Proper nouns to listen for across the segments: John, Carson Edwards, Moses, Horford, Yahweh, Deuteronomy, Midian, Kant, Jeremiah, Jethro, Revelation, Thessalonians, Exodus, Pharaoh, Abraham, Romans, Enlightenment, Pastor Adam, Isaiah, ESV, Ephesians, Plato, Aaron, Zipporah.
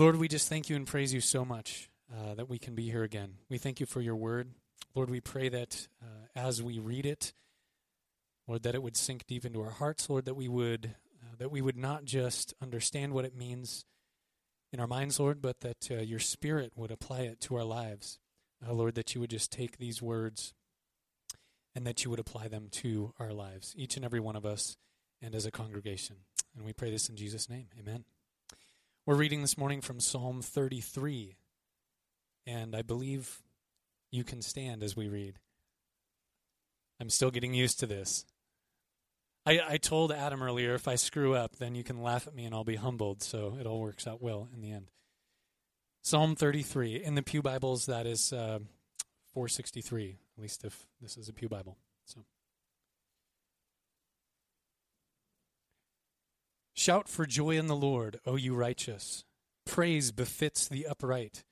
Lord, we just thank you and praise you so much that we can be here again. We thank you for your word. Lord, we pray that as we read it, Lord, that it would sink deep into our hearts. Lord, that we would not just understand what it means in our minds, Lord, but that your Spirit would apply it to our lives. Lord, that you would just take these words and that you would apply them to our lives, each and every one of us and as a congregation. And we pray this in Jesus' name. Amen. We're reading this morning from Psalm 33, and I believe you can stand as we read. I'm still getting used to this. I told Adam earlier, if I screw up, then you can laugh at me and I'll be humbled, so it all works out well in the end. Psalm 33. In the Pew Bibles, that is 463, at least if this is a Pew Bible. So, shout for joy in the Lord, O you righteous. Praise befits the upright.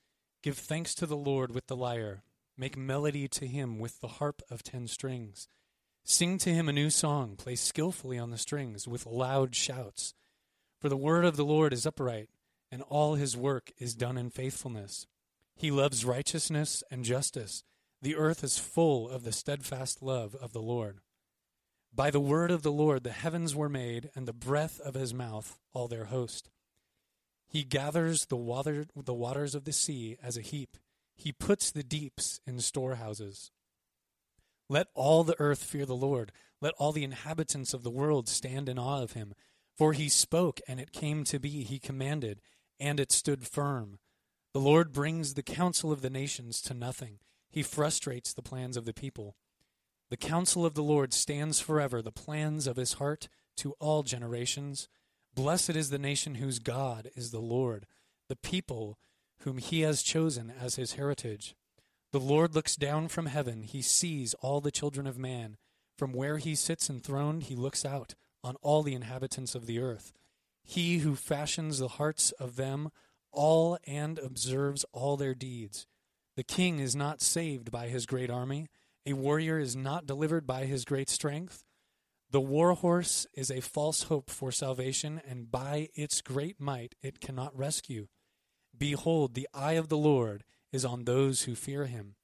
Give thanks to the Lord with the lyre. Make melody to him with the harp of 10 strings. Sing to him a new song. Play skillfully on the strings with loud shouts. For the word of the Lord is upright, and all his work is done in faithfulness. He loves righteousness and justice. The earth is full of the steadfast love of the Lord. By the word of the Lord the heavens were made, and the breath of his mouth all their host. He gathers the waters of the sea as a heap. He puts the deeps in storehouses. Let all the earth fear the Lord. Let all the inhabitants of the world stand in awe of him. For he spoke, and it came to be. He commanded, and it stood firm. The Lord brings the counsel of the nations to nothing. He frustrates the plans of the people. The counsel of the Lord stands forever, the plans of his heart to all generations. Blessed is the nation whose God is the Lord, the people whom he has chosen as his heritage. The Lord looks down from heaven. He sees all the children of man. From where he sits enthroned, he looks out on all the inhabitants of the earth. He who fashions the hearts of them all and observes all their deeds. The king is not saved by his great army. A warrior is not delivered by his great strength. The war horse is a false hope for salvation, and by its great might it cannot rescue. Behold, the eye of the Lord is on those who fear him,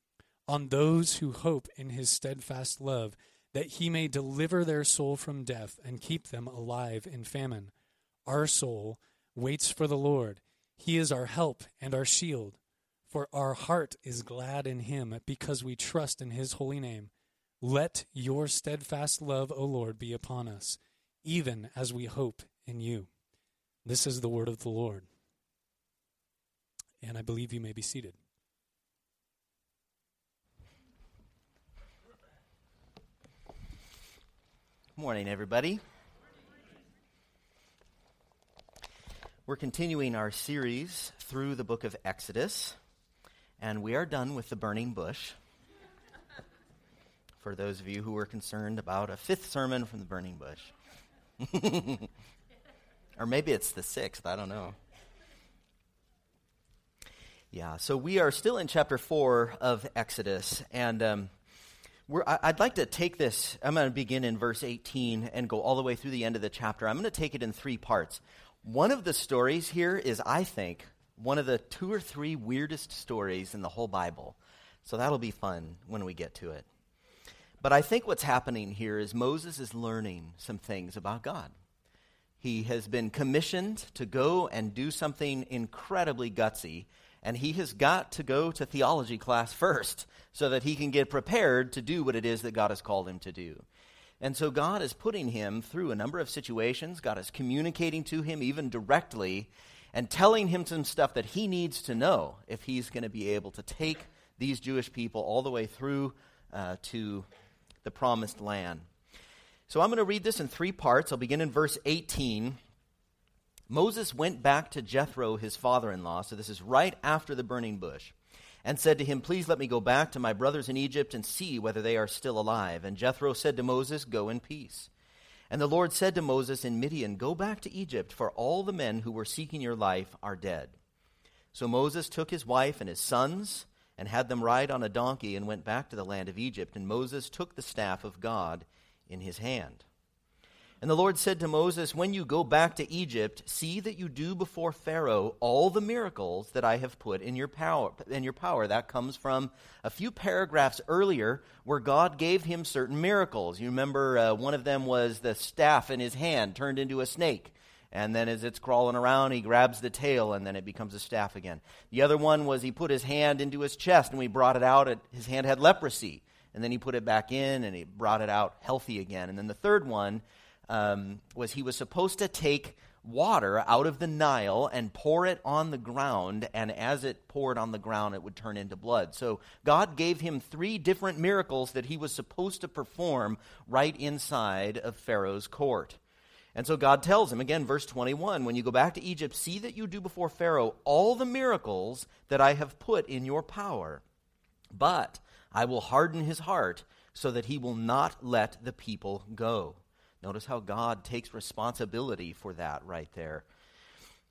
on those who hope in his steadfast love, that he may deliver their soul from death and keep them alive in famine. Our soul waits for the Lord. He is our help and our shield. For our heart is glad in him because we trust in his holy name. Let your steadfast love, O Lord, be upon us, even as we hope in you. This is the word of the Lord. And I believe you may be seated. Morning, everybody. We're continuing our series through the book of Exodus, and we are done with the burning bush. For those of you who were concerned about a 5th sermon from the burning bush. Or maybe it's the 6th, I don't know. Yeah, so we are still in chapter 4 of Exodus, and I'd like to take this. I'm going to begin in verse 18 and go all the way through the end of the chapter. I'm going to take it in 3 parts. One of the stories here is, I think, one of the 2 or 3 weirdest stories in the whole Bible. So that'll be fun when we get to it. But I think what's happening here is Moses is learning some things about God. He has been commissioned to go and do something incredibly gutsy, and he has got to go to theology class first so that he can get prepared to do what it is that God has called him to do. And so God is putting him through a number of situations. God is communicating to him even directly and telling him some stuff that he needs to know if he's going to be able to take these Jewish people all the way through to the promised land. So I'm going to read this in 3 parts. I'll begin in verse 18. Moses went back to Jethro, his father-in-law, so this is right after the burning bush, and said to him, "Please let me go back to my brothers in Egypt and see whether they are still alive." And Jethro said to Moses, "Go in peace." And the Lord said to Moses in Midian, "Go back to Egypt, for all the men who were seeking your life are dead." So Moses took his wife and his sons and had them ride on a donkey and went back to the land of Egypt. And Moses took the staff of God in his hand. And the Lord said to Moses, when you go back to Egypt, see that you do before Pharaoh all the miracles that I have put in your power. That comes from a few paragraphs earlier where God gave him certain miracles. You remember one of them was the staff in his hand turned into a snake. And then as it's crawling around, he grabs the tail and then it becomes a staff again. The other one was he put his hand into his chest and we brought it out. His hand had leprosy. And then he put it back in and he brought it out healthy again. And then the third one was he was supposed to take water out of the Nile and pour it on the ground, and as it poured on the ground, it would turn into blood. So God gave him three different miracles that he was supposed to perform right inside of Pharaoh's court. And so God tells him, again, verse 21, when you go back to Egypt, see that you do before Pharaoh all the miracles that I have put in your power, but I will harden his heart so that he will not let the people go. Notice how God takes responsibility for that right there.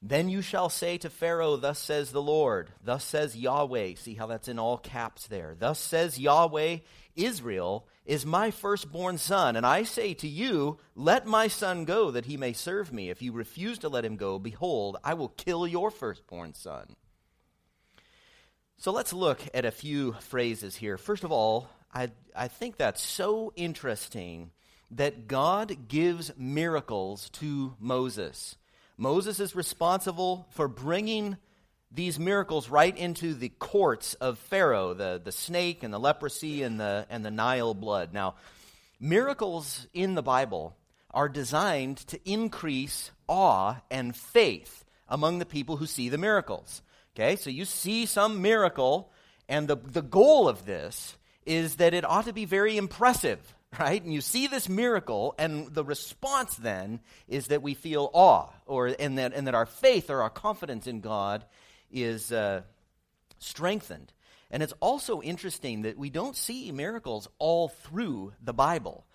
Then you shall say to Pharaoh, thus says the Lord, thus says Yahweh. See how that's in all caps there. Thus says Yahweh, Israel is my firstborn son. And I say to you, let my son go that he may serve me. If you refuse to let him go, behold, I will kill your firstborn son. So let's look at a few phrases here. First of all, I think that's so interesting that God gives miracles to Moses. Moses is responsible for bringing these miracles right into the courts of Pharaoh, the snake and the leprosy and the Nile blood. Now, miracles in the Bible are designed to increase awe and faith among the people who see the miracles. Okay, so you see some miracle, and the goal of this is that it ought to be very impressive, right? And you see this miracle, and the response then is that we feel awe, and that our faith or our confidence in God is strengthened. And it's also interesting that we don't see miracles all through the Bible.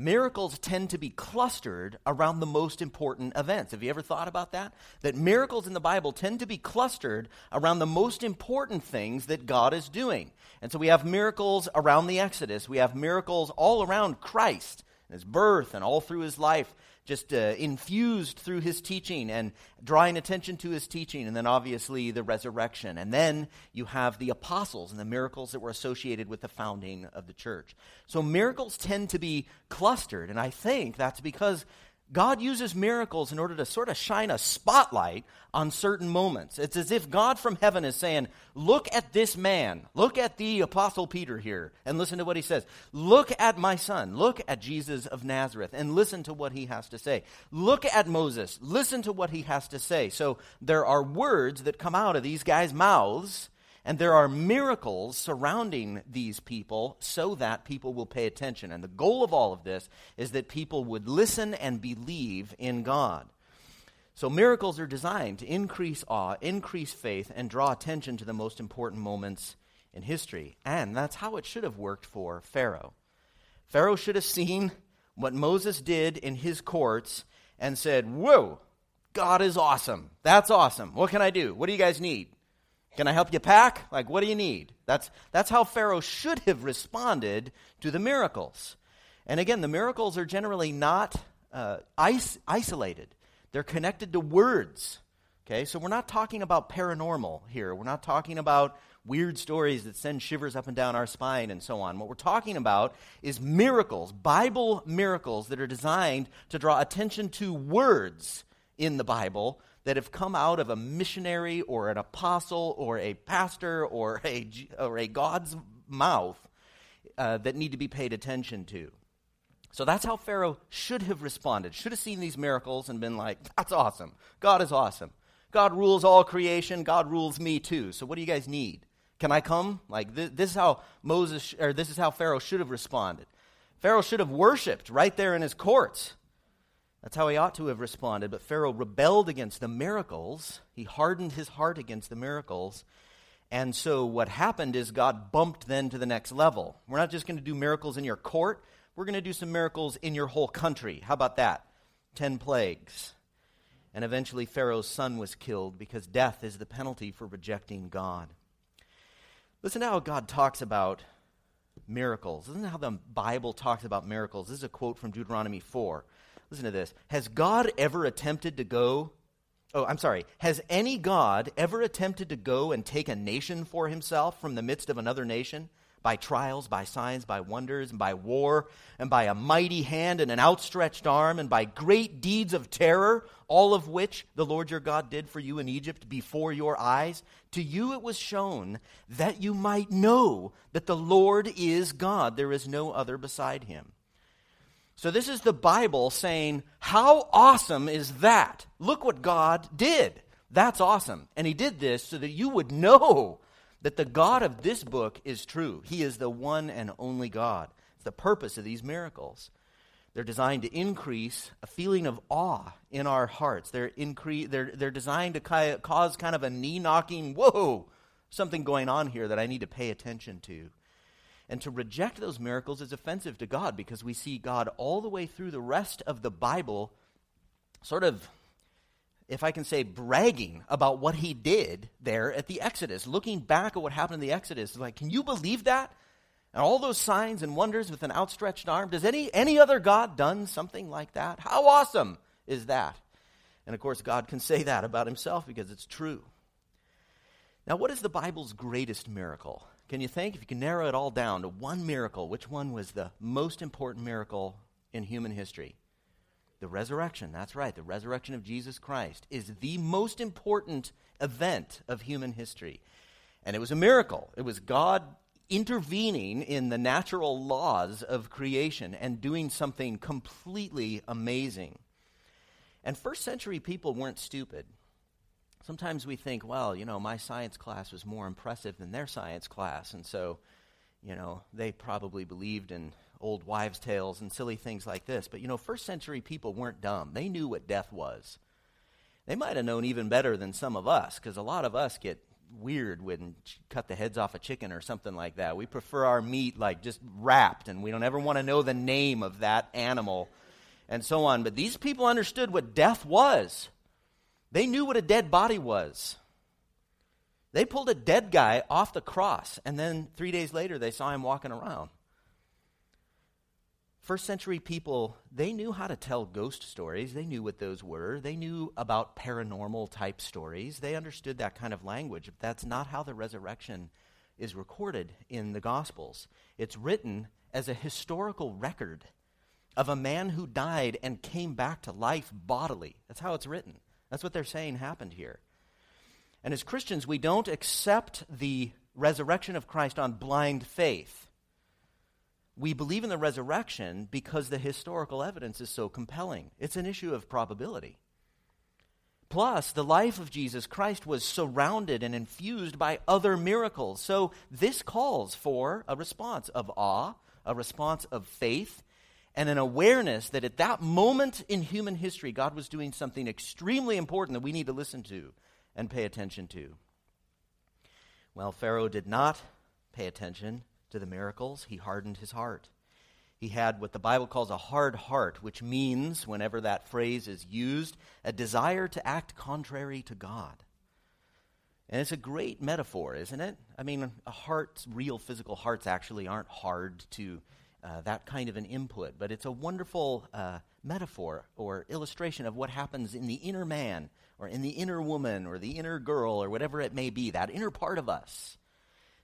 Miracles tend to be clustered around the most important events. Have you ever thought about that? That miracles in the Bible tend to be clustered around the most important things that God is doing. And so we have miracles around the Exodus. We have miracles all around Christ and his birth and all through his life, just infused through his teaching and drawing attention to his teaching. And then obviously the resurrection. And then you have the apostles and the miracles that were associated with the founding of the church. So miracles tend to be clustered. And I think that's because God uses miracles in order to sort of shine a spotlight on certain moments. It's as if God from heaven is saying, look at this man. Look at the Apostle Peter here and listen to what he says. Look at my son. Look at Jesus of Nazareth and listen to what he has to say. Look at Moses. Listen to what he has to say. So there are words that come out of these guys' mouths, and there are miracles surrounding these people so that people will pay attention. And the goal of all of this is that people would listen and believe in God. So miracles are designed to increase awe, increase faith, and draw attention to the most important moments in history. And that's how it should have worked for Pharaoh. Pharaoh should have seen what Moses did in his courts and said, whoa, God is awesome. That's awesome. What can I do? What do you guys need? Can I help you pack? Like, what do you need? That's how Pharaoh should have responded to the miracles. And again, the miracles are generally not isolated. They're connected to words. Okay, so we're not talking about paranormal here. We're not talking about weird stories that send shivers up and down our spine and so on. What we're talking about is miracles, Bible miracles that are designed to draw attention to words in the Bible that have come out of a missionary or an apostle or a pastor or a God's mouth that need to be paid attention to. So that's how Pharaoh should have responded, should have seen these miracles and been like, that's awesome. God is awesome. God rules all creation. God rules me too. So what do you guys need? Can I come? Like this is how Pharaoh should have responded. Pharaoh should have worshiped right there in his courts. That's how he ought to have responded, but Pharaoh rebelled against the miracles. He hardened his heart against the miracles, and so what happened is God bumped then to the next level. We're not just going to do miracles in your court. We're going to do some miracles in your whole country. How about that? 10 plagues. And eventually Pharaoh's son was killed because death is the penalty for rejecting God. Listen to how God talks about miracles. Listen to how the Bible talks about miracles. This is a quote from Deuteronomy 4. Listen to this. Has any God ever attempted to go and take a nation for himself from the midst of another nation by trials, by signs, by wonders, and by war, and by a mighty hand and an outstretched arm, and by great deeds of terror, all of which the Lord your God did for you in Egypt before your eyes? To you it was shown that you might know that the Lord is God. There is no other beside him. So this is the Bible saying, how awesome is that? Look what God did. That's awesome. And he did this so that you would know that the God of this book is true. He is the one and only God. It's the purpose of these miracles. They're designed to increase a feeling of awe in our hearts. They're designed to cause kind of a knee-knocking, whoa, something going on here that I need to pay attention to. And to reject those miracles is offensive to God, because we see God all the way through the rest of the Bible sort of, if I can say, bragging about what he did there at the Exodus, looking back at what happened in the Exodus. Like, can you believe that? And all those signs and wonders with an outstretched arm. Does any other God done something like that? How awesome is that? And of course, God can say that about himself because it's true. Now, what is the Bible's greatest miracle? Can you think, if you can narrow it all down to one miracle, which one was the most important miracle in human history? The resurrection, that's right. The resurrection of Jesus Christ is the most important event of human history. And it was a miracle. It was God intervening in the natural laws of creation and doing something completely amazing. And first century people weren't stupid. Sometimes we think, well, you know, my science class was more impressive than their science class, and so, you know, they probably believed in old wives' tales and silly things like this. But, you know, first century people weren't dumb. They knew what death was. They might have known even better than some of us, because a lot of us get weird when cut the heads off a chicken or something like that. We prefer our meat, like, just wrapped, and we don't ever want to know the name of that animal and so on. But these people understood what death was. They knew what a dead body was. They pulled a dead guy off the cross, and then 3 days later they saw him walking around. First century people, they knew how to tell ghost stories. They knew what those were. They knew about paranormal type stories. They understood that kind of language. That's not how the resurrection is recorded in the Gospels. It's written as a historical record of a man who died and came back to life bodily. That's how it's written. That's what they're saying happened here. And as Christians, we don't accept the resurrection of Christ on blind faith. We believe in the resurrection because the historical evidence is so compelling. It's an issue of probability. Plus, the life of Jesus Christ was surrounded and infused by other miracles. So this calls for a response of awe, a response of faith, and an awareness that at that moment in human history, God was doing something extremely important that we need to listen to and pay attention to. Well, Pharaoh did not pay attention to the miracles. He hardened his heart. He had what the Bible calls a hard heart, which means, whenever that phrase is used, a desire to act contrary to God. And it's a great metaphor, isn't it? I mean, a heart, real physical hearts actually aren't hard to that kind of an input, but it's a wonderful metaphor or illustration of what happens in the inner man or in the inner woman or the inner girl or whatever it may be, that inner part of us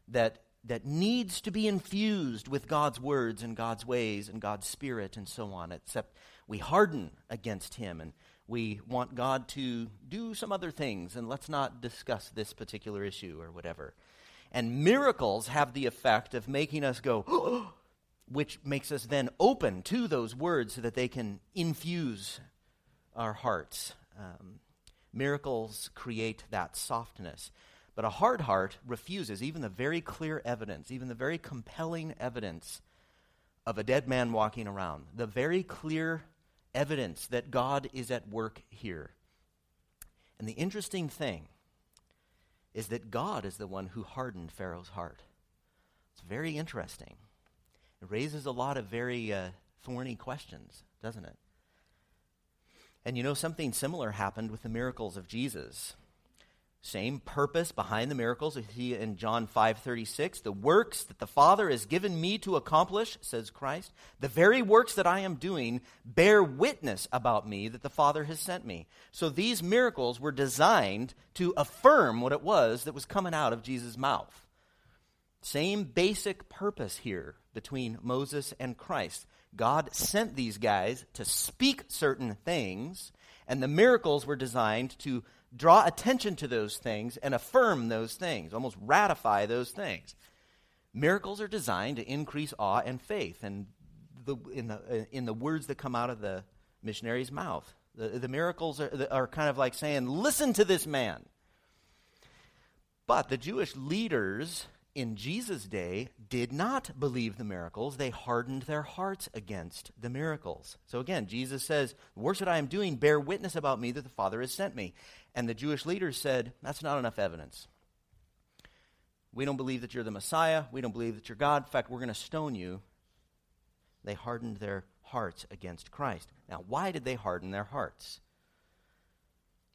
that needs to be infused with God's words and God's ways and God's spirit and so on, except we harden against him and we want God to do some other things and let's not discuss this particular issue or whatever. And miracles have the effect of making us go, oh, which makes us then open to those words so that they can infuse our hearts. Miracles create that softness. But a hard heart refuses even the very clear evidence, even the very compelling evidence of a dead man walking around, the very clear evidence that God is at work here. And the interesting thing is that God is the one who hardened Pharaoh's heart. It's very interesting. It raises a lot of very thorny questions, doesn't it? And you know, something similar happened with the miracles of Jesus. Same purpose behind the miracles. He in John 5:36, the works that the Father has given me to accomplish, says Christ, the very works that I am doing bear witness about me that the Father has sent me. So these miracles were designed to affirm what it was that was coming out of Jesus' mouth. Same basic purpose here between Moses and Christ. God sent these guys to speak certain things, and the miracles were designed to draw attention to those things and affirm those things, almost ratify those things. Miracles are designed to increase awe and faith and in the words that come out of the missionary's mouth. The miracles are kind of like saying, listen to this man. But the Jewish leaders in Jesus' day did not believe the miracles. They hardened their hearts against the miracles. So again, Jesus says, the works that I am doing bear witness about me that the Father has sent me. And the Jewish leaders said, that's not enough evidence. We don't believe that you're the Messiah. We don't believe that you're God. In fact, we're going to stone you. They hardened their hearts against Christ. Now, why did they harden their hearts?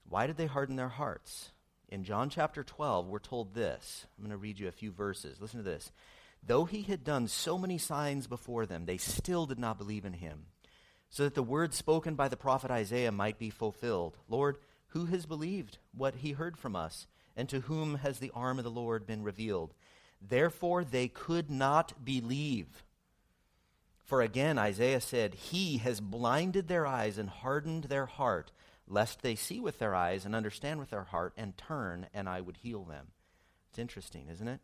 Why did they harden their hearts? In John chapter 12, we're told this. I'm going to read you a few verses. Listen to this. Though he had done so many signs before them, they still did not believe in him, so that the word spoken by the prophet Isaiah might be fulfilled. Lord, who has believed what he heard from us, and to whom has the arm of the Lord been revealed? Therefore they could not believe. For again Isaiah said, he has blinded their eyes and hardened their heart, lest they see with their eyes and understand with their heart and turn, and I would heal them. It's interesting, isn't it?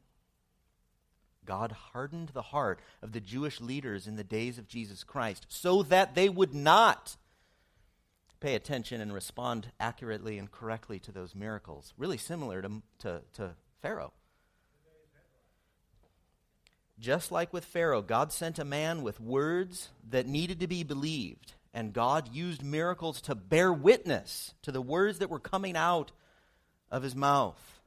God hardened the heart of the Jewish leaders in the days of Jesus Christ so that they would not pay attention and respond accurately and correctly to those miracles. Really similar to Pharaoh. Just like with Pharaoh, God sent a man with words that needed to be believed, and God used miracles to bear witness to the words that were coming out of his mouth.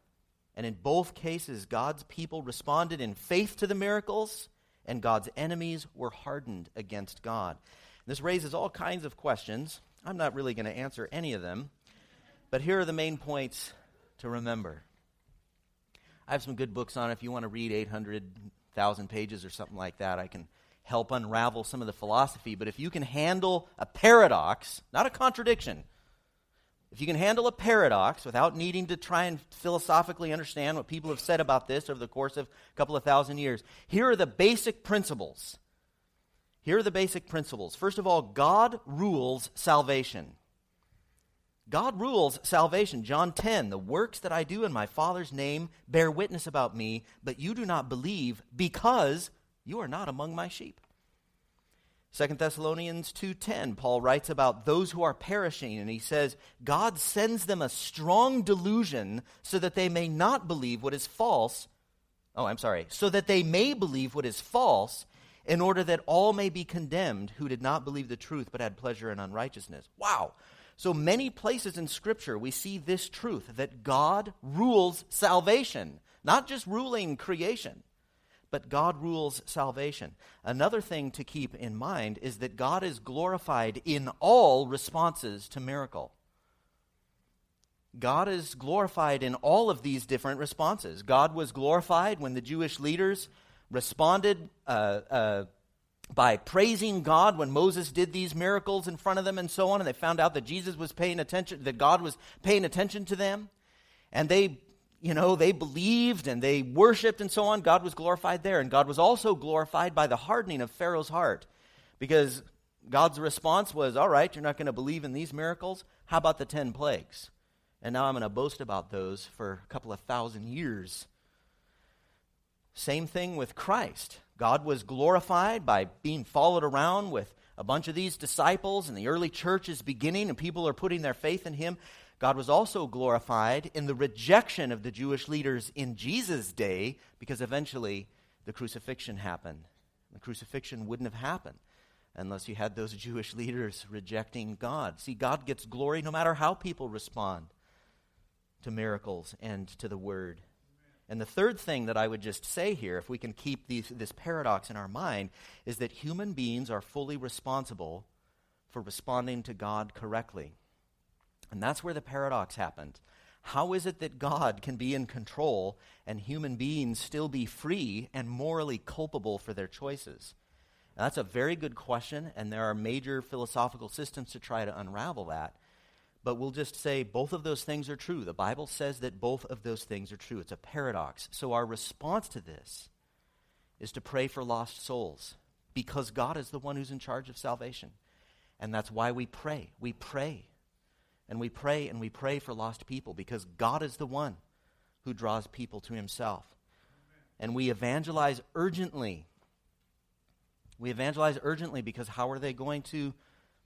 And in both cases, God's people responded in faith to the miracles, and God's enemies were hardened against God. And this raises all kinds of questions. I'm not really going to answer any of them, but here are the main points to remember. I have some good books on it. If you want to read 800,000 pages or something like that, I can help unravel some of the philosophy. But if you can handle a paradox, not a contradiction, if you can handle a paradox without needing to try and philosophically understand what people have said about this over the course of a couple of thousand years, here are the basic principles. Here are the basic principles. First of all, God rules salvation. God rules salvation. John 10, the works that I do in my Father's name bear witness about me, but you do not believe because you are not among my sheep. 2 Thessalonians 2:10, Paul writes about those who are perishing, and he says, God sends them a strong delusion so that they may not believe what is false. So that they may believe what is false, in order that all may be condemned who did not believe the truth but had pleasure in unrighteousness. Wow. So many places in Scripture we see this truth, that God rules salvation, not just ruling creation, but God rules salvation. Another thing to keep in mind is that God is glorified in all responses to miracle. God is glorified in all of these different responses. God was glorified when the Jewish leaders responded by praising God when Moses did these miracles in front of them and so on, and they found out that Jesus was paying attention, that God was paying attention to them, and they believed and they worshiped and so on. God was glorified there, and God was also glorified by the hardening of Pharaoh's heart, because God's response was, all right, you're not going to believe in these miracles. How about the 10 plagues? And now I'm going to boast about those for a couple of thousand years. Same thing with Christ. God was glorified by being followed around with a bunch of these disciples, and the early church is beginning, and people are putting their faith in him. God was also glorified in the rejection of the Jewish leaders in Jesus' day, because eventually the crucifixion happened. The crucifixion wouldn't have happened unless you had those Jewish leaders rejecting God. See, God gets glory no matter how people respond to miracles and to the word. And the third thing that I would just say here, if we can keep this paradox in our mind, is that human beings are fully responsible for responding to God correctly. And that's where the paradox happened. How is it that God can be in control and human beings still be free and morally culpable for their choices? Now, that's a very good question, and there are major philosophical systems to try to unravel that. But we'll just say both of those things are true. The Bible says that both of those things are true. It's a paradox. So our response to this is to pray for lost souls, because God is the one who's in charge of salvation. And that's why we pray. We pray. And we pray and we pray for lost people, because God is the one who draws people to himself. And we evangelize urgently. We evangelize urgently because how are they going to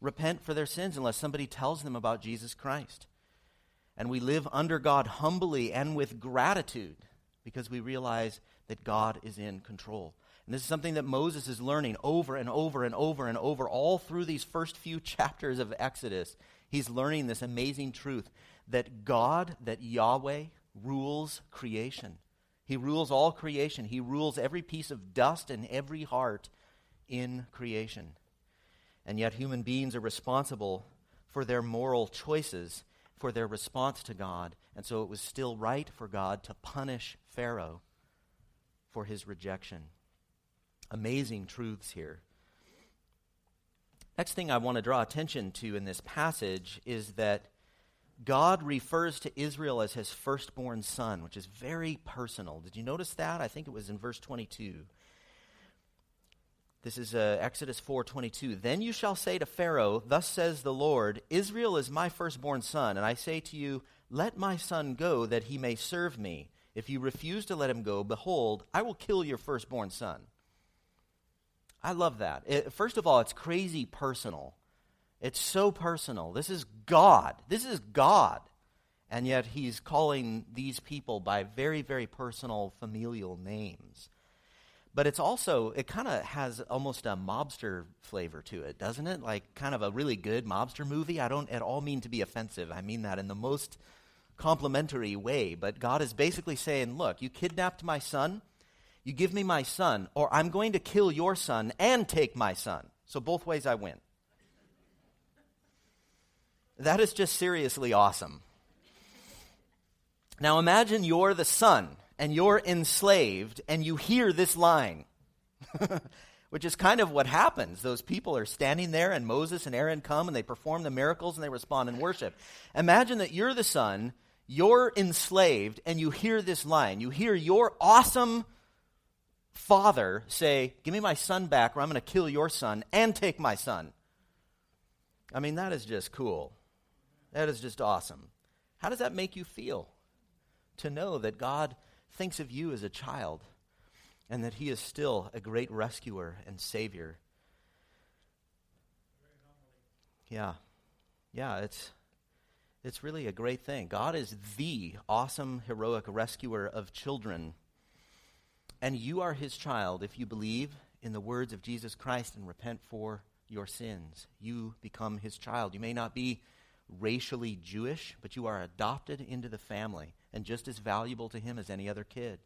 repent for their sins unless somebody tells them about Jesus Christ? And we live under God humbly and with gratitude because we realize that God is in control. And this is something that Moses is learning over and over and over and over all through these first few chapters of Exodus. He's learning this amazing truth that God, that Yahweh, rules creation. He rules all creation. He rules every piece of dust and every heart in creation. And yet human beings are responsible for their moral choices, for their response to God. And so it was still right for God to punish Pharaoh for his rejection. Amazing truths here. Next thing I want to draw attention to in this passage is that God refers to Israel as his firstborn son, which is very personal. Did you notice that? I think it was in verse 22. This is Exodus 4:22. Then you shall say to Pharaoh, thus says the Lord, Israel is my firstborn son, and I say to you, let my son go that he may serve me. If you refuse to let him go, behold, I will kill your firstborn son. I love that. First of all, it's crazy personal. It's so personal. This is God. This is God. And yet he's calling these people by very, very personal familial names. But it's also, it kind of has almost a mobster flavor to it, doesn't it? Like kind of a really good mobster movie. I don't at all mean to be offensive. I mean that in the most complimentary way. But God is basically saying, look, you kidnapped my son. You give me my son, or I'm going to kill your son and take my son. So both ways I win. That is just seriously awesome. Now imagine you're the son, and you're enslaved, and you hear this line, which is kind of what happens. Those people are standing there, and Moses and Aaron come, and they perform the miracles, and they respond in worship. Imagine that you're the son, you're enslaved, and you hear this line. You hear your awesome father say, give me my son back, or I'm going to kill your son and take my son. I mean, that is just cool. That is just awesome. How does that make you feel to know that God thinks of you as a child and that he is still a great rescuer and savior? Yeah, it's really a great thing. God is the awesome, heroic rescuer of children. And you are his child if you believe in the words of Jesus Christ and repent for your sins. You become his child. You may not be racially Jewish, but you are adopted into the family and just as valuable to him as any other kid.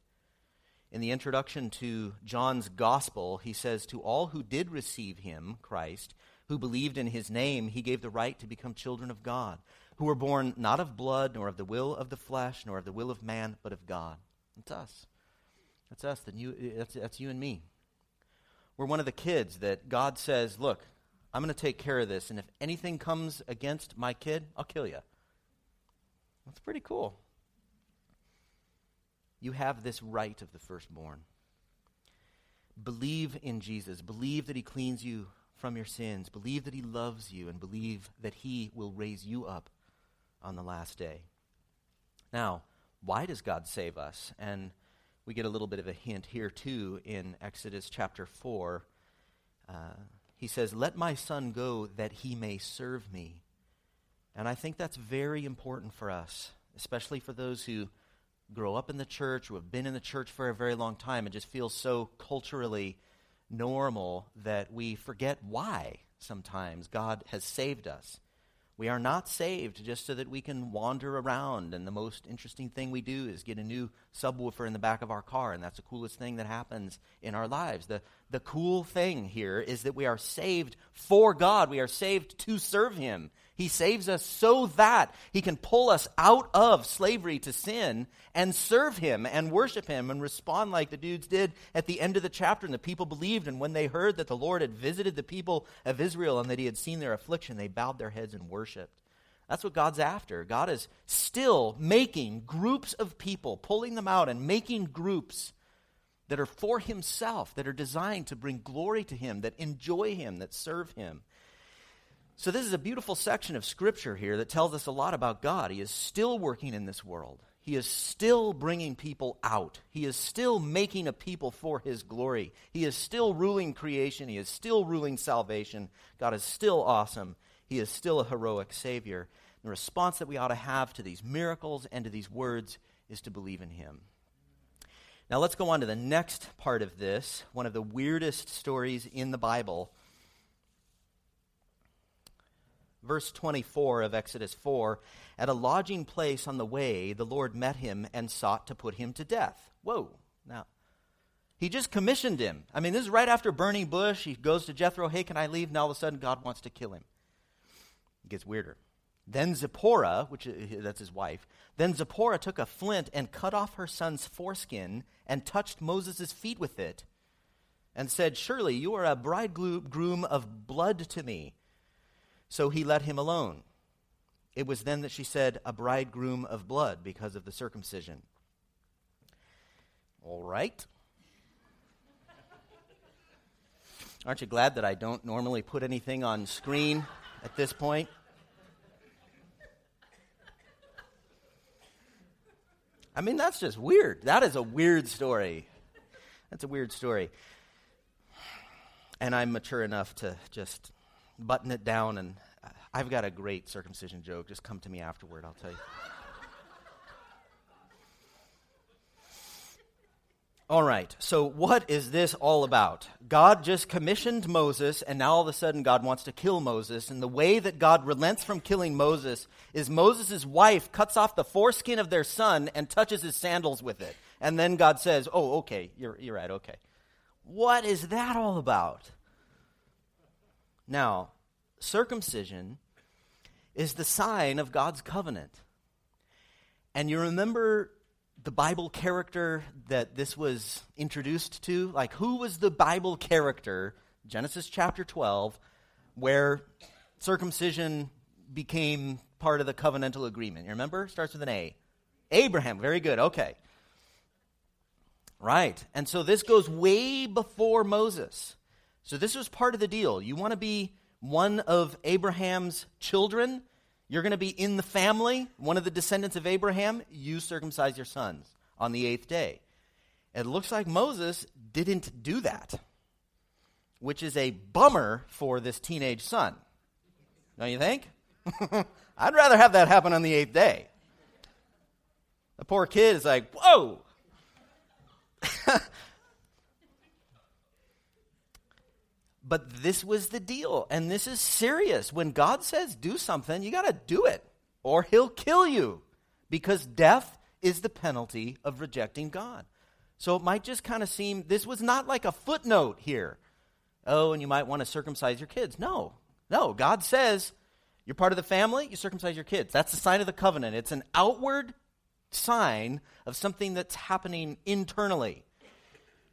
In the introduction to John's gospel, he says, to all who did receive him, Christ, who believed in his name, he gave the right to become children of God, who were born not of blood, nor of the will of the flesh, nor of the will of man, but of God. It's us. That's us. That's you and me. We're one of the kids that God says, look, I'm going to take care of this, and if anything comes against my kid, I'll kill you. That's pretty cool. You have this right of the firstborn. Believe in Jesus. Believe that he cleans you from your sins. Believe that he loves you, and believe that he will raise you up on the last day. Now, why does God save us? And we get a little bit of a hint here, too, in Exodus chapter 4. He says, let my son go that he may serve me. And I think that's very important for us, especially for those who grow up in the church, who have been in the church for a very long time, and just feel so culturally normal that we forget why sometimes God has saved us. We are not saved just so that we can wander around, and the most interesting thing we do is get a new subwoofer in the back of our car, and that's the coolest thing that happens in our lives. The cool thing here is that we are saved for God. We are saved to serve him. He saves us so that he can pull us out of slavery to sin and serve him and worship him and respond like the dudes did at the end of the chapter. And the people believed, and when they heard that the Lord had visited the people of Israel and that he had seen their affliction, they bowed their heads and worshiped. That's what God's after. God is still making groups of people, pulling them out and making groups that are for himself, that are designed to bring glory to him, that enjoy him, that serve him. So this is a beautiful section of Scripture here that tells us a lot about God. He is still working in this world. He is still bringing people out. He is still making a people for his glory. He is still ruling creation. He is still ruling salvation. God is still awesome. He is still a heroic Savior. The response that we ought to have to these miracles and to these words is to believe in him. Now let's go on to the next part of this, one of the weirdest stories in the Bible. Verse 24 of Exodus 4, at a lodging place on the way, the Lord met him and sought to put him to death. Whoa, now, he just commissioned him. I mean, this is right after burning bush. He goes to Jethro, hey, can I leave? And all of a sudden, God wants to kill him. It gets weirder. Then Zipporah, that's his wife, then Zipporah took a flint and cut off her son's foreskin and touched Moses' feet with it and said, surely you are a bridegroom of blood to me. So he let him alone. It was then that she said, a bridegroom of blood because of the circumcision. All right. Aren't you glad that I don't normally put anything on screen at this point? I mean, that's just weird. That is a weird story. That's a weird story. And I'm mature enough to just button it down, and I've got a great circumcision joke. Just come to me afterward, I'll tell you. All right, so what is this all about? God just commissioned Moses, and now all of a sudden God wants to kill Moses. And the way that God relents from killing Moses is Moses' wife cuts off the foreskin of their son and touches his sandals with it. And then God says, oh, okay, you're right, okay. What is that all about? Now, circumcision is the sign of God's covenant. And you remember the Bible character that this was introduced to? Like, who was the Bible character, Genesis chapter 12, where circumcision became part of the covenantal agreement? You remember? Starts with an A. Abraham. Very good. Okay. Right. And so this goes way before Moses. So this was part of the deal. You want to be one of Abraham's children? You're going to be in the family, one of the descendants of Abraham. You circumcise your sons on the eighth day. It looks like Moses didn't do that, which is a bummer for this teenage son. Don't you think? I'd rather have that happen on the eighth day. The poor kid is like, whoa. But this was the deal, and this is serious. When God says do something, you got to do it, or he'll kill you, because death is the penalty of rejecting God. So it might just kind of seem, this was not like a footnote here. Oh, and you might want to circumcise your kids. No, God says you're part of the family, you circumcise your kids. That's the sign of the covenant. It's an outward sign of something that's happening internally.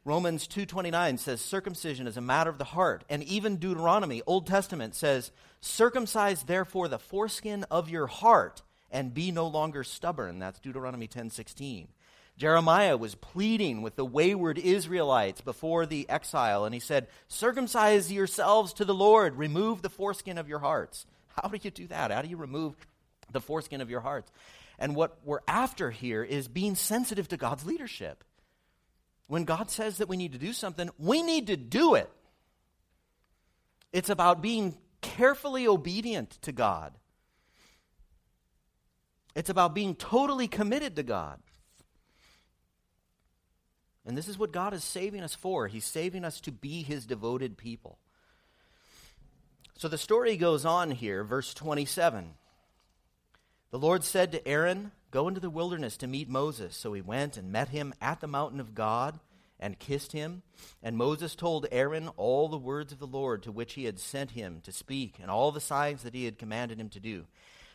Romans 2:29 says circumcision is a matter of the heart. And even Deuteronomy, Old Testament, says, circumcise therefore the foreskin of your heart and be no longer stubborn. That's Deuteronomy 10:16. Jeremiah was pleading with the wayward Israelites before the exile, and he said, circumcise yourselves to the Lord, remove the foreskin of your hearts. How do you do that? How do you remove the foreskin of your hearts? And what we're after here is being sensitive to God's leadership. When God says that we need to do something, we need to do it. It's about being carefully obedient to God. It's about being totally committed to God. And this is what God is saving us for. He's saving us to be his devoted people. So the story goes on here, verse 27. The Lord said to Aaron, go into the wilderness to meet Moses. So he went and met him at the mountain of God, and kissed him. And Moses told Aaron all the words of the Lord to which he had sent him to speak, and all the signs that he had commanded him to do.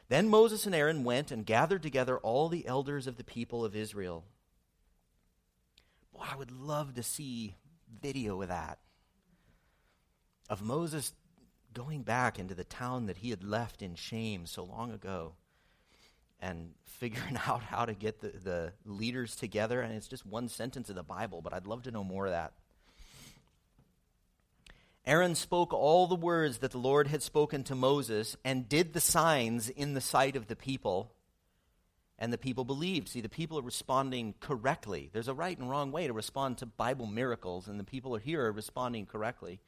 Then Moses and Aaron went and gathered together all the elders of the people of Israel. Boy, I would love to see video of that, of Moses going back into the town that he had left in shame so long ago and figuring out how to get the leaders together. And it's just one sentence of the Bible, but I'd love to know more of that. Aaron spoke all the words that the Lord had spoken to Moses and did the signs in the sight of the people, and the people believed. See, the people are responding correctly. There's a right and wrong way to respond to Bible miracles, and the people here are responding correctly.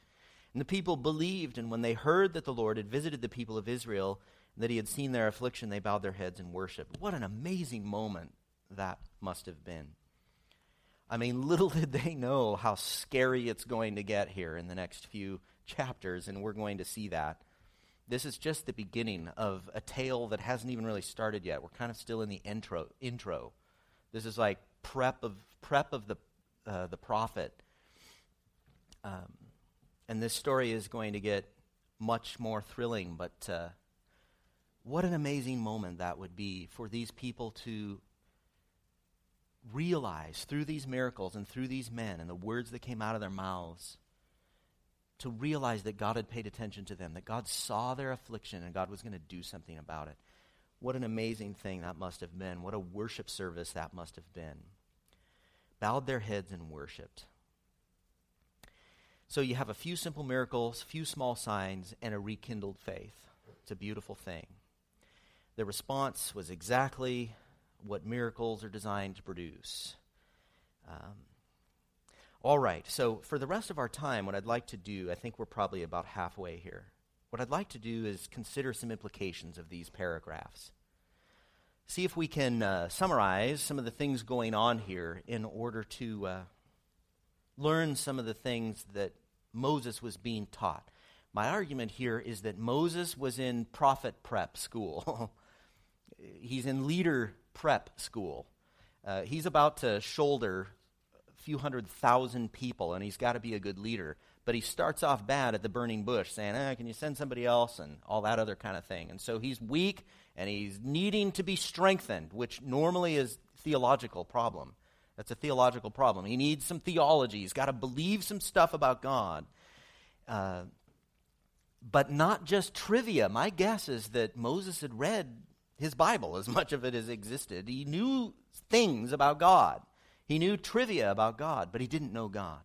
And the people believed, and when they heard that the Lord had visited the people of Israel, and that he had seen their affliction, they bowed their heads and worshiped. What an amazing moment that must have been. I mean, little did they know how scary it's going to get here in the next few chapters, and we're going to see that. This is just the beginning of a tale that hasn't even really started yet. We're kind of still in the intro. This is like prep of the prophet. And this story is going to get much more thrilling, but what an amazing moment that would be for these people to realize through these miracles and through these men and the words that came out of their mouths, to realize that God had paid attention to them, that God saw their affliction and God was going to do something about it. What an amazing thing that must have been. What a worship service that must have been. Bowed their heads and worshiped. So you have a few simple miracles, few small signs, and a rekindled faith. It's a beautiful thing. The response was exactly what miracles are designed to produce. All right, so for the rest of our time, what I'd like to do, I think we're probably about halfway here. What I'd like to do is consider some implications of these paragraphs. See if we can summarize some of the things going on here in order to learn some of the things that Moses was being taught. My argument here is that Moses was in prophet prep school. He's in leader prep school. He's about to shoulder a few 100,000 people, and he's got to be a good leader. But he starts off bad at the burning bush, saying, can you send somebody else, and all that other kind of thing. And so he's weak, and he's needing to be strengthened, which normally is a theological problem. That's a theological problem. He needs some theology. He's got to believe some stuff about God. But not just trivia. My guess is that Moses had read his Bible, as much of it as existed. He knew things about God. He knew trivia about God, but he didn't know God.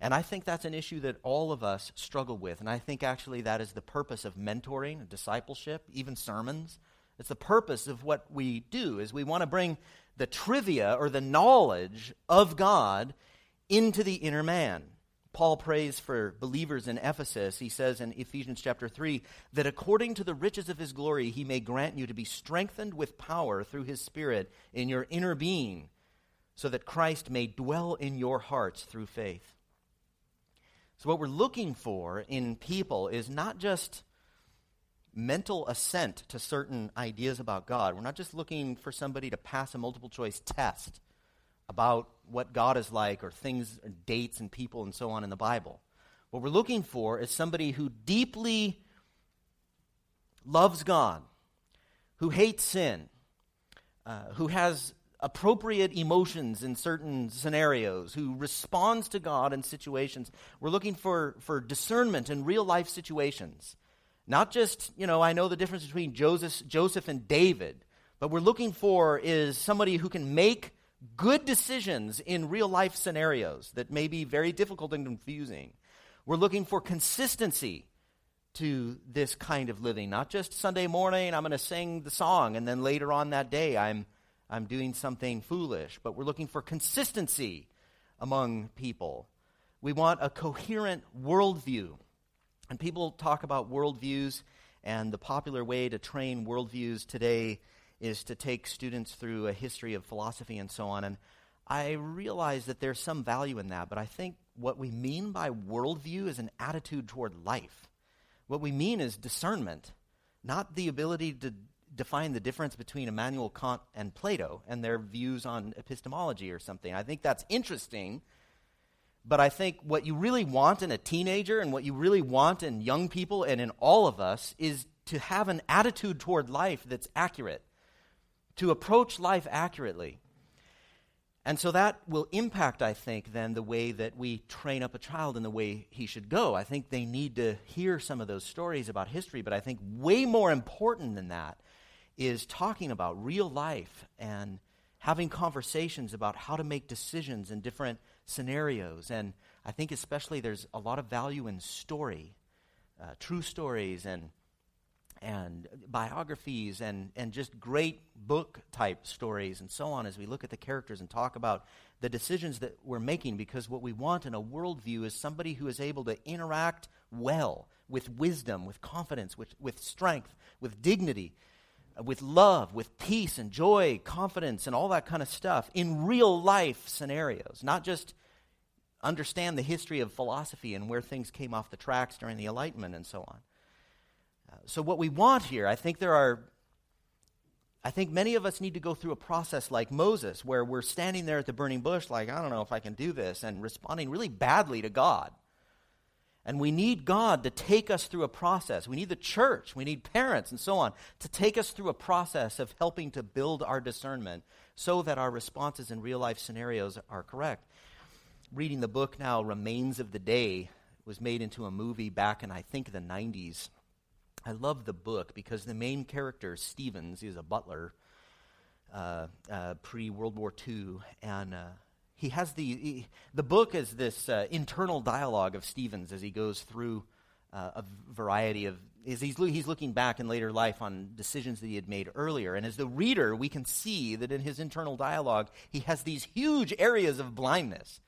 And I think that's an issue that all of us struggle with. And I think actually that is the purpose of mentoring, discipleship, even sermons. It's the purpose of what we do, is we want to bring the trivia or the knowledge of God into the inner man. Paul prays for believers in Ephesus. He says in Ephesians chapter 3 that according to the riches of his glory, he may grant you to be strengthened with power through his Spirit in your inner being, so that Christ may dwell in your hearts through faith. So what we're looking for in people is not just mental assent to certain ideas about God. We're not just looking for somebody to pass a multiple choice test about what God is like, or things, or dates and people and so on in the Bible. What we're looking for is somebody who deeply loves God, who hates sin, who has appropriate emotions in certain scenarios, who responds to God in situations. We're looking for discernment in real life situations. Not just, I know the difference between Joseph and David, but we're looking for is somebody who can make good decisions in real life scenarios that may be very difficult and confusing. We're looking for consistency to this kind of living, not just Sunday morning, I'm going to sing the song, and then later on that day I'm doing something foolish. But we're looking for consistency among people. We want a coherent worldview. And people talk about worldviews, and the popular way to train worldviews today is to take students through a history of philosophy and so on. And I realize that there's some value in that, but I think what we mean by worldview is an attitude toward life. What we mean is discernment, not the ability to define the difference between Immanuel Kant and Plato and their views on epistemology or something. I think that's interesting, But I think what you really want in a teenager and what you really want in young people and in all of us is to have an attitude toward life that's accurate, to approach life accurately. And so that will impact, I think, then the way that we train up a child in the way he should go. I think they need to hear some of those stories about history, but I think way more important than that is talking about real life and having conversations about how to make decisions in different scenarios. And I think especially there's a lot of value in story, true stories and biographies and just great book-type stories and so on as we look at the characters and talk about the decisions that we're making, because what we want in a worldview is somebody who is able to interact well with wisdom, with confidence, with strength, with dignity, with love, with peace and joy, confidence, and all that kind of stuff in real-life scenarios, not just understand the history of philosophy and where things came off the tracks during the Enlightenment and so on. So what we want here, I think many of us need to go through a process like Moses, where we're standing there at the burning bush like, I don't know if I can do this, and responding really badly to God. And we need God to take us through a process. We need the church, we need parents and so on to take us through a process of helping to build our discernment so that our responses in real life scenarios are correct. Reading the book now, Remains of the Day, was made into a movie back in, I think, the 90s. I love the book because the main character, Stevens, is a butler, pre-World War II, and he has the book is this internal dialogue of Stevens as he goes through a variety of, he's looking back in later life on decisions that he had made earlier, and as the reader, we can see that in his internal dialogue, he has these huge areas of blindness,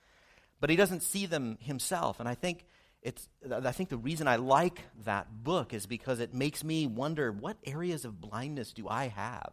but he doesn't see them himself, and I think the reason I like that book is because it makes me wonder, what areas of blindness do I have?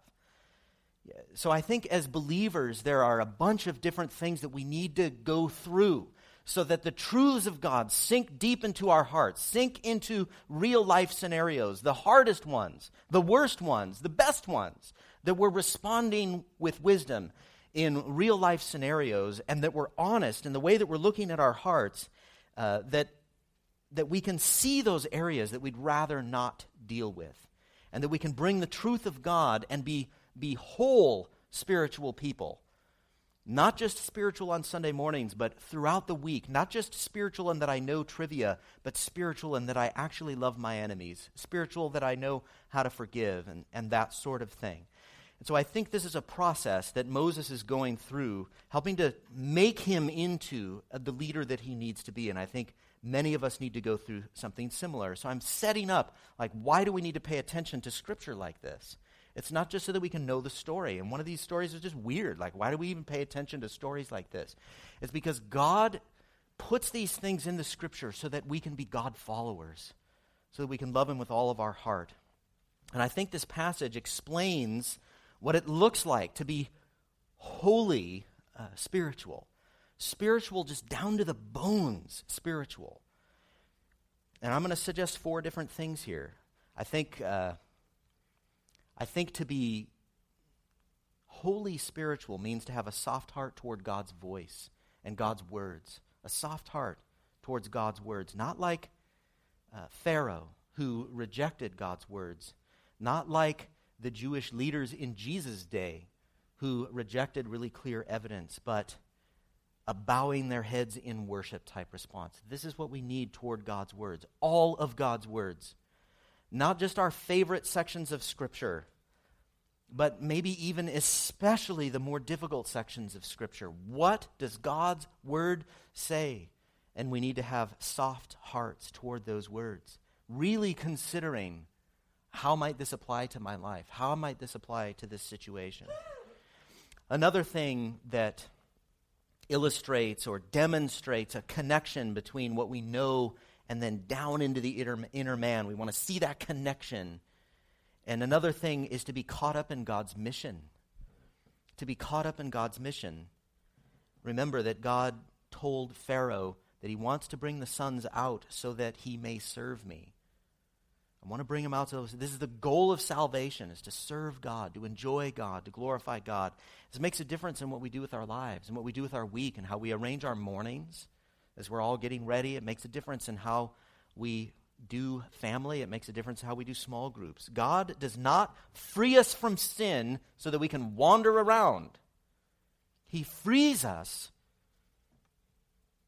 So I think as believers, there are a bunch of different things that we need to go through so that the truths of God sink deep into our hearts, sink into real-life scenarios, the hardest ones, the worst ones, the best ones, that we're responding with wisdom in real-life scenarios, and that we're honest in the way that we're looking at our hearts, that we can see those areas that we'd rather not deal with, and that we can bring the truth of God and be whole spiritual people, not just spiritual on Sunday mornings, but throughout the week, not just spiritual in that I know trivia, but spiritual in that I actually love my enemies, spiritual that I know how to forgive, and that sort of thing. And so I think this is a process that Moses is going through, helping to make him into the leader that he needs to be, and I think many of us need to go through something similar. So I'm setting up, like, why do we need to pay attention to Scripture like this? It's not just so that we can know the story. And one of these stories is just weird. Like, why do we even pay attention to stories like this? It's because God puts these things in the Scripture so that we can be God followers, so that we can love Him with all of our heart. And I think this passage explains what it looks like to be wholly spiritual. Spiritual, just down to the bones, spiritual. And I'm going to suggest four different things here. I think to be wholly spiritual means to have a soft heart toward God's voice and God's words. A soft heart towards God's words. Not like Pharaoh, who rejected God's words. Not like the Jewish leaders in Jesus' day, who rejected really clear evidence, but a bowing their heads in worship type response. This is what we need toward God's words, all of God's words. Not just our favorite sections of Scripture, but maybe even especially the more difficult sections of Scripture. What does God's word say? And we need to have soft hearts toward those words, really considering, how might this apply to my life? How might this apply to this situation? Another thing that illustrates or demonstrates a connection between what we know and then down into the inner man. We want to see that connection. And another thing is to be caught up in God's mission. To be caught up in God's mission. Remember that God told Pharaoh that he wants to bring the sons out so that he may serve me. I want to bring him out. So this is the goal of salvation, is to serve God, to enjoy God, to glorify God. This makes a difference in what we do with our lives and what we do with our week and how we arrange our mornings as we're all getting ready. It makes a difference in how we do family. It makes a difference in how we do small groups. God does not free us from sin so that we can wander around. He frees us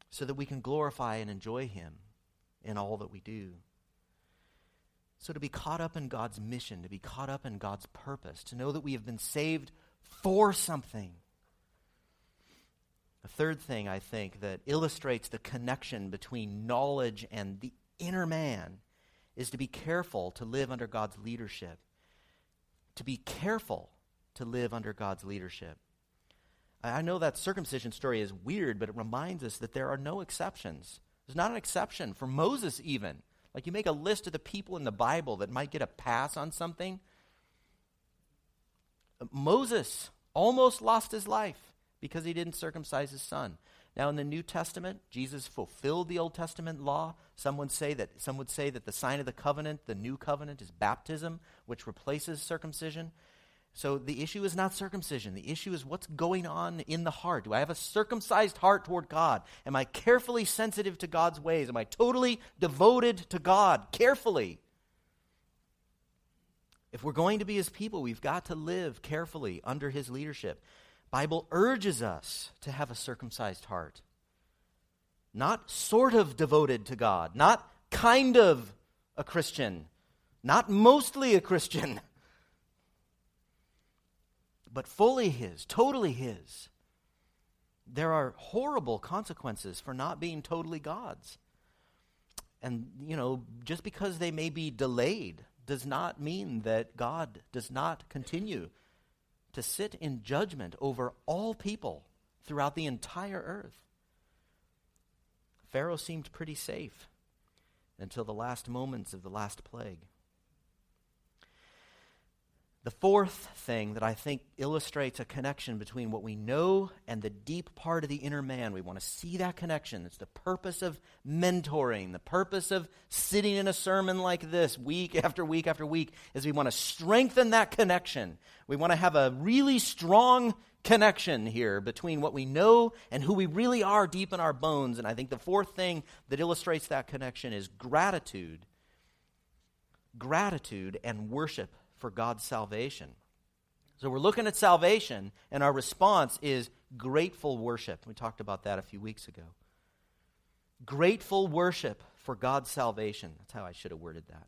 so that we can glorify and enjoy Him in all that we do. So to be caught up in God's mission, to be caught up in God's purpose, to know that we have been saved for something. A third thing, I think, that illustrates the connection between knowledge and the inner man is to be careful to live under God's leadership. To be careful to live under God's leadership. I know that circumcision story is weird, but it reminds us that there are no exceptions. There's not an exception for Moses even. Like, you make a list of the people in the Bible that might get a pass on something. Moses almost lost his life because he didn't circumcise his son. Now, in the New Testament, Jesus fulfilled the Old Testament law. Some would say that the sign of the covenant, the new covenant, is baptism, which replaces circumcision. So the issue is not circumcision. The issue is what's going on in the heart. Do I have a circumcised heart toward God? Am I carefully sensitive to God's ways? Am I totally devoted to God? Carefully. If we're going to be His people, we've got to live carefully under His leadership. Bible urges us to have a circumcised heart. Not sort of devoted to God. Not kind of a Christian. Not mostly a Christian. But fully His. Totally His. There are horrible consequences for not being totally God's. And, just because they may be delayed does not mean that God does not continue to sit in judgment over all people throughout the entire earth. Pharaoh seemed pretty safe until the last moments of the last plague. The fourth thing that I think illustrates a connection between what we know and the deep part of the inner man, we want to see that connection. It's the purpose of mentoring, the purpose of sitting in a sermon like this week after week after week, is we want to strengthen that connection. We want to have a really strong connection here between what we know and who we really are deep in our bones. And I think the fourth thing that illustrates that connection is gratitude. Gratitude and worship for God's salvation. So we're looking at salvation, and our response is grateful worship. We talked about that a few weeks ago. Grateful worship for God's salvation. That's how I should have worded that.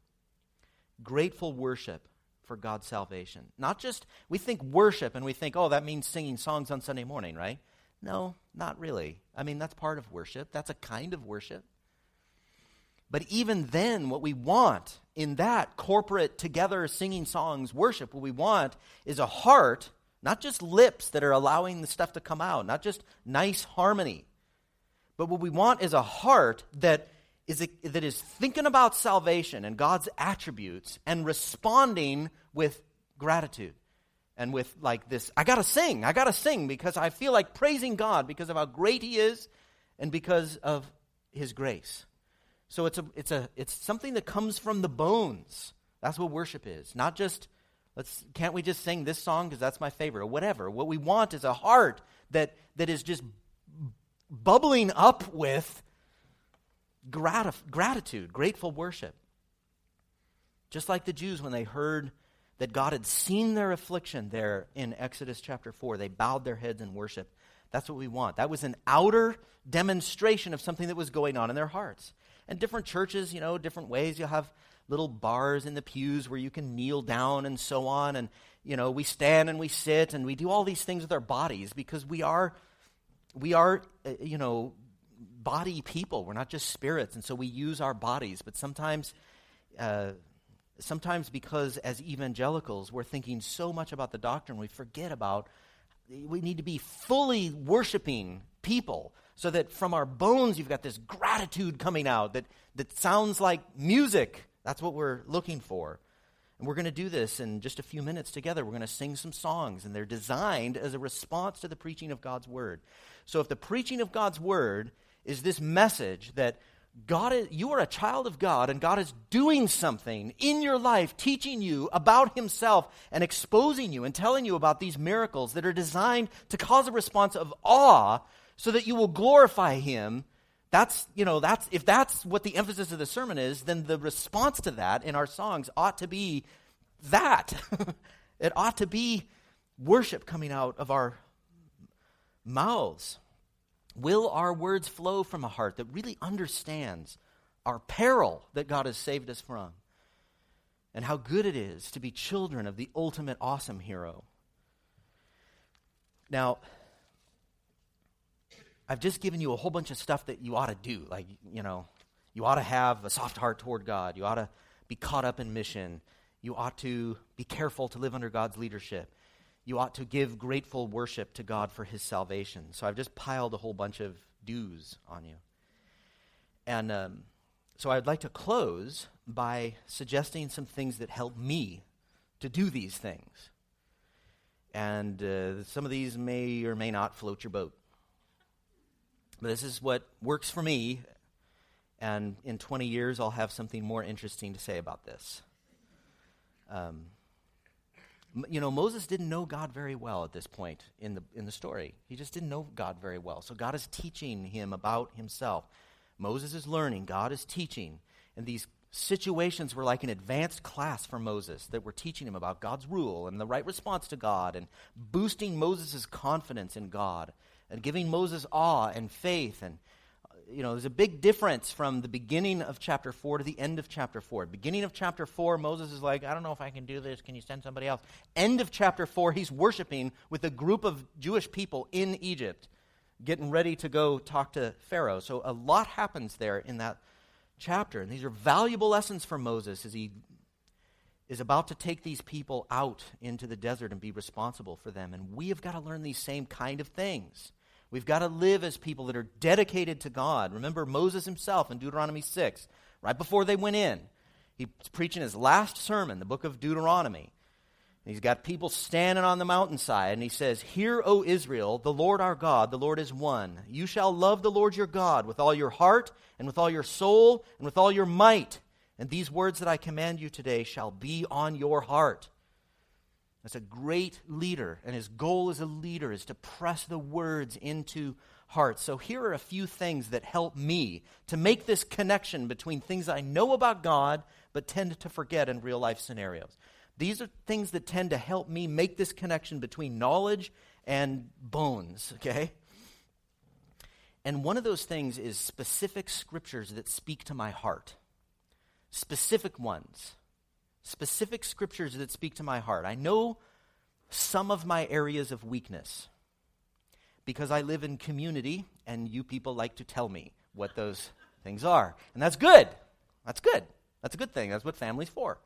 Grateful worship for God's salvation. Not just, we think worship, and we think, oh, that means singing songs on Sunday morning, right? No, not really. I mean, that's part of worship. That's a kind of worship. But even then, what we want in that corporate, together, singing songs, worship, what we want is a heart, not just lips that are allowing the stuff to come out, not just nice harmony, but what we want is a heart that is thinking about salvation and God's attributes and responding with gratitude and with like this, I got to sing because I feel like praising God because of how great He is and because of His grace. So it's something that comes from the bones. That's what worship is. Not just, can't we just sing this song because that's my favorite or whatever. What we want is a heart that is just bubbling up with gratitude, grateful worship. Just like the Jews when they heard that God had seen their affliction there in Exodus chapter 4, they bowed their heads in worship. That's what we want. That was an outer demonstration of something that was going on in their hearts. And different churches, different ways. You'll have little bars in the pews where you can kneel down and so on. And, we stand and we sit and we do all these things with our bodies because we are body people. We're not just spirits. And so we use our bodies. But sometimes because as evangelicals, we're thinking so much about the doctrine, we forget about we need to be fully worshiping people. So that from our bones, you've got this gratitude coming out that sounds like music. That's what we're looking for. And we're going to do this in just a few minutes together. We're going to sing some songs, and they're designed as a response to the preaching of God's word. So if the preaching of God's word is this message that you are a child of God, and God is doing something in your life, teaching you about Himself and exposing you and telling you about these miracles that are designed to cause a response of awe, so that you will glorify Him, That's if that's what the emphasis of the sermon is, then the response to that in our songs ought to be that. It ought to be worship coming out of our mouths. Will our words flow from a heart that really understands our peril that God has saved us from and how good it is to be children of the ultimate awesome hero? Now, I've just given you a whole bunch of stuff that you ought to do. Like, you ought to have a soft heart toward God. You ought to be caught up in mission. You ought to be careful to live under God's leadership. You ought to give grateful worship to God for his salvation. So I've just piled a whole bunch of do's on you. And so I'd like to close by suggesting some things that help me to do these things. And some of these may or may not float your boat. But this is what works for me, and in 20 years, I'll have something more interesting to say about this. Moses didn't know God very well at this point in the story. He just didn't know God very well. So God is teaching him about himself. Moses is learning. God is teaching. And these situations were like an advanced class for Moses that were teaching him about God's rule and the right response to God and boosting Moses' confidence in God and giving Moses awe and faith. And, there's a big difference from the beginning of chapter 4 to the end of chapter 4. Beginning of chapter 4, Moses is like, I don't know if I can do this. Can you send somebody else? End of chapter 4, he's worshiping with a group of Jewish people in Egypt, getting ready to go talk to Pharaoh. So a lot happens there in that chapter. And these are valuable lessons for Moses as he is about to take these people out into the desert and be responsible for them. And we have got to learn these same kind of things. We've got to live as people that are dedicated to God. Remember Moses himself in Deuteronomy 6, right before they went in. He's preaching his last sermon, the book of Deuteronomy. And he's got people standing on the mountainside, and he says, Hear, O Israel, the Lord our God, the Lord is one. You shall love the Lord your God with all your heart and with all your soul and with all your might. And these words that I command you today shall be on your heart. That's a great leader, and his goal as a leader is to press the words into hearts. So here are a few things that help me to make this connection between things I know about God but tend to forget in real-life scenarios. These are things that tend to help me make this connection between knowledge and bones, okay? And one of those things is specific scriptures that speak to my heart. Specific scriptures that speak to my heart. I know some of my areas of weakness because I live in community and you people like to tell me what those things are. And that's good. That's good. That's a good thing. That's what family's for.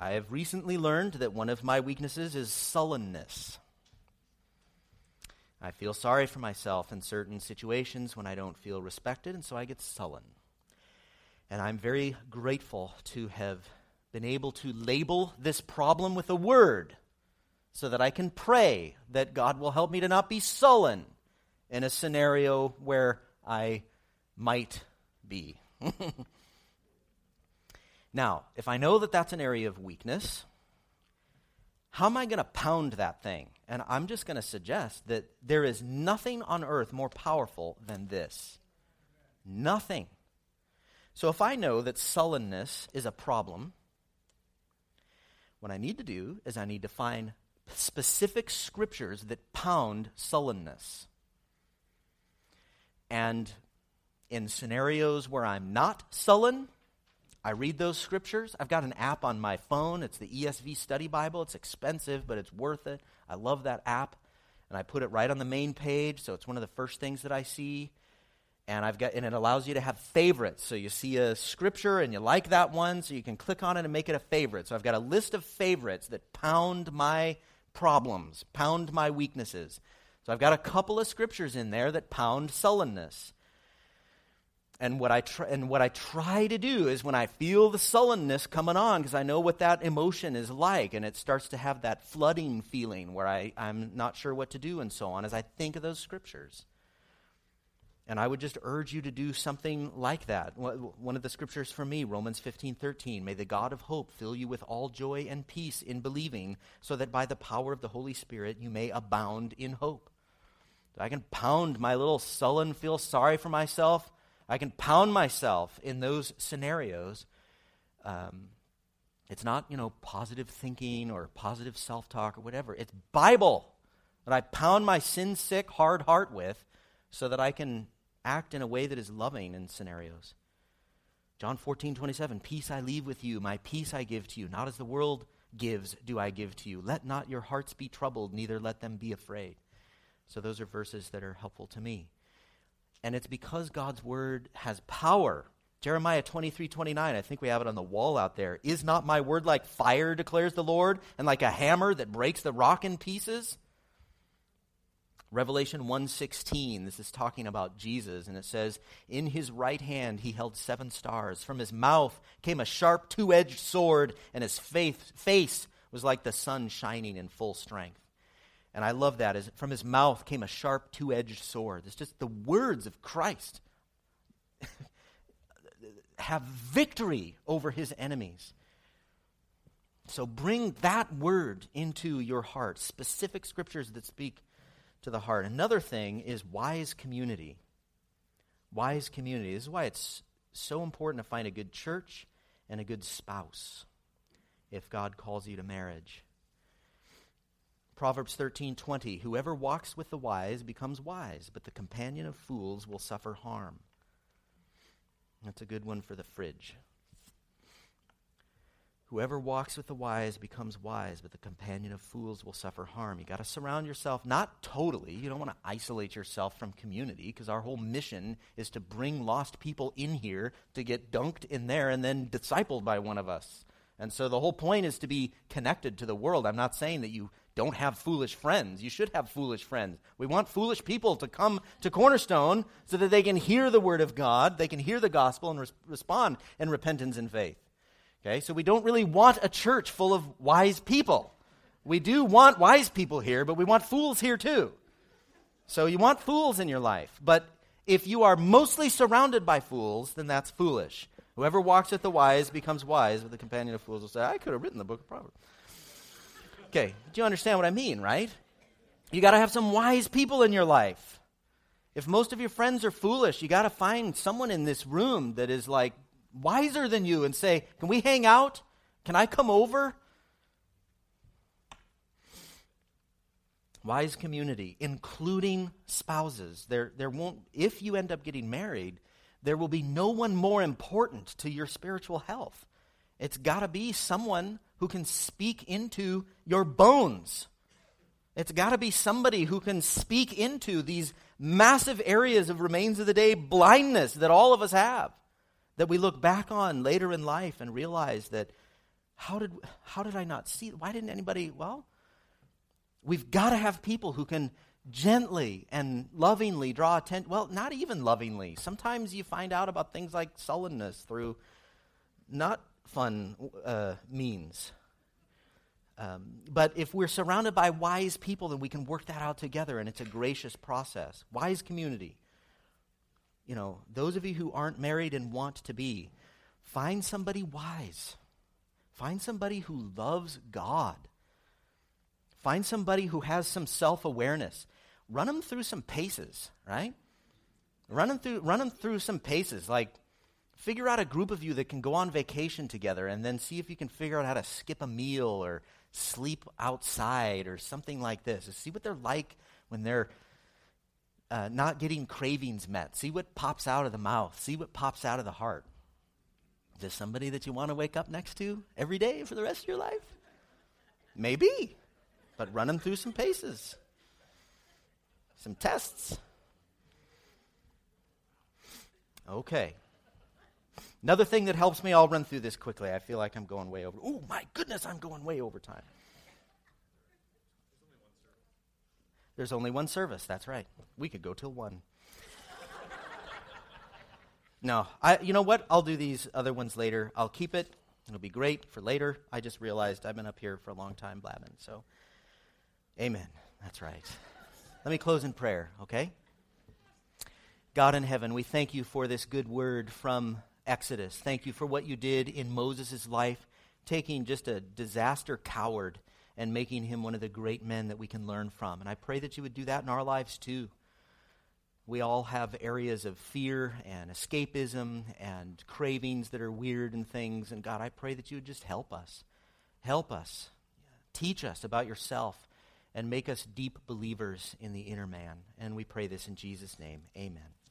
I have recently learned that one of my weaknesses is sullenness. I feel sorry for myself in certain situations when I don't feel respected, and so I get sullen. And I'm very grateful to have been able to label this problem with a word so that I can pray that God will help me to not be sullen in a scenario where I might be. Now, if I know that that's an area of weakness, how am I going to pound that thing? And I'm just going to suggest that there is nothing on earth more powerful than this. Nothing. So if I know that sullenness is a problem, what I need to do is I need to find specific scriptures that pound sullenness. And in scenarios where I'm not sullen, I read those scriptures. I've got an app on my phone. It's the ESV Study Bible. It's expensive, but it's worth it. I love that app. And I put it right on the main page, so it's one of the first things that I see. And it allows you to have favorites. So you see a scripture and you like that one, so you can click on it and make it a favorite. So I've got a list of favorites that pound my problems, pound my weaknesses. So I've got a couple of scriptures in there that pound sullenness. And what I try to do is when I feel the sullenness coming on, because I know what that emotion is like, and it starts to have that flooding feeling where I'm not sure what to do and so on, as I think of those scriptures. And I would just urge you to do something like that. One of the scriptures for me, Romans 15:13, May the God of hope fill you with all joy and peace in believing, so that by the power of the Holy Spirit you may abound in hope. I can pound my little sullen, feel sorry for myself. I can pound myself in those scenarios. It's not, positive thinking or positive self-talk or whatever. It's Bible that I pound my sin-sick, hard heart with so that I can act in a way that is loving in scenarios. John 14:27, peace I leave with you, my peace I give to you. Not as the world gives do I give to you. Let not your hearts be troubled, neither let them be afraid. So those are verses that are helpful to me. And it's because God's word has power. Jeremiah 23:29, I think we have it on the wall out there. Is not my word like fire, declares the Lord, and like a hammer that breaks the rock in pieces? Revelation 1:16, this is talking about Jesus, and it says, in his right hand he held 7 stars. From his mouth came a sharp two-edged sword, and his face was like the sun shining in full strength. And I love that. As from his mouth came a sharp two-edged sword. It's just the words of Christ have victory over his enemies. So bring that word into your heart, specific scriptures that speak to the heart. Another thing is wise community. Wise community. This is why it's so important to find a good church and a good spouse if God calls you to marriage. Proverbs 13:20, whoever walks with the wise becomes wise, but the companion of fools will suffer harm. That's a good one for the fridge. Whoever walks with the wise becomes wise, but the companion of fools will suffer harm. You got to surround yourself, not totally. You don't want to isolate yourself from community, because our whole mission is to bring lost people in here to get dunked in there and then discipled by one of us. And so the whole point is to be connected to the world. I'm not saying that you don't have foolish friends. You should have foolish friends. We want foolish people to come to Cornerstone so that they can hear the word of God, they can hear the gospel and respond in repentance and faith. Okay, so we don't really want a church full of wise people. We do want wise people here, but we want fools here too. So you want fools in your life. But if you are mostly surrounded by fools, then that's foolish. Whoever walks with the wise becomes wise, but the companion of fools will say, I could have written the book of Proverbs. Okay, do you understand what I mean, right? You got to have some wise people in your life. If most of your friends are foolish, you got to find someone in this room that is like wiser than you and say, can we hang out? Can I come over? Wise community, including spouses. There won't, if you end up getting married, there will be no one more important to your spiritual health. It's got to be someone who can speak into your bones. It's got to be somebody who can speak into these massive areas of remains of the day blindness that all of us have, that we look back on later in life and realize that how did I not see? Why didn't anybody? Well, we've got to have people who can gently and lovingly draw attention. Well, not even lovingly. Sometimes you find out about things like sullenness through not fun means. But if we're surrounded by wise people, then we can work that out together, and it's a gracious process. Wise community. Those of you who aren't married and want to be, find somebody wise. Find somebody who loves God. Find somebody who has some self-awareness. Run them through some paces, right? Run them through some paces. Like, figure out a group of you that can go on vacation together and then see if you can figure out how to skip a meal or sleep outside or something like this. See what they're like when they're not getting cravings met. See what pops out of the mouth. See what pops out of the heart. Is this somebody that you want to wake up next to every day for the rest of your life? Maybe, but run them through some paces, some tests. Okay. Another thing that helps me, I'll run through this quickly. I feel like I'm going way over. Oh, my goodness, I'm going way over time. There's only one service, that's right. We could go till 1. No, you know what? I'll do these other ones later. I'll keep it. It'll be great for later. I just realized I've been up here for a long time blabbing, so amen. That's right. Let me close in prayer, okay? God in heaven, we thank you for this good word from Exodus. Thank you for what you did in Moses' life, taking just a disaster coward and making him one of the great men that we can learn from. And I pray that you would do that in our lives too. We all have areas of fear and escapism and cravings that are weird and things. And God, I pray that you would just help us. Help us. Teach us about yourself and make us deep believers in the inner man. And we pray this in Jesus' name. Amen.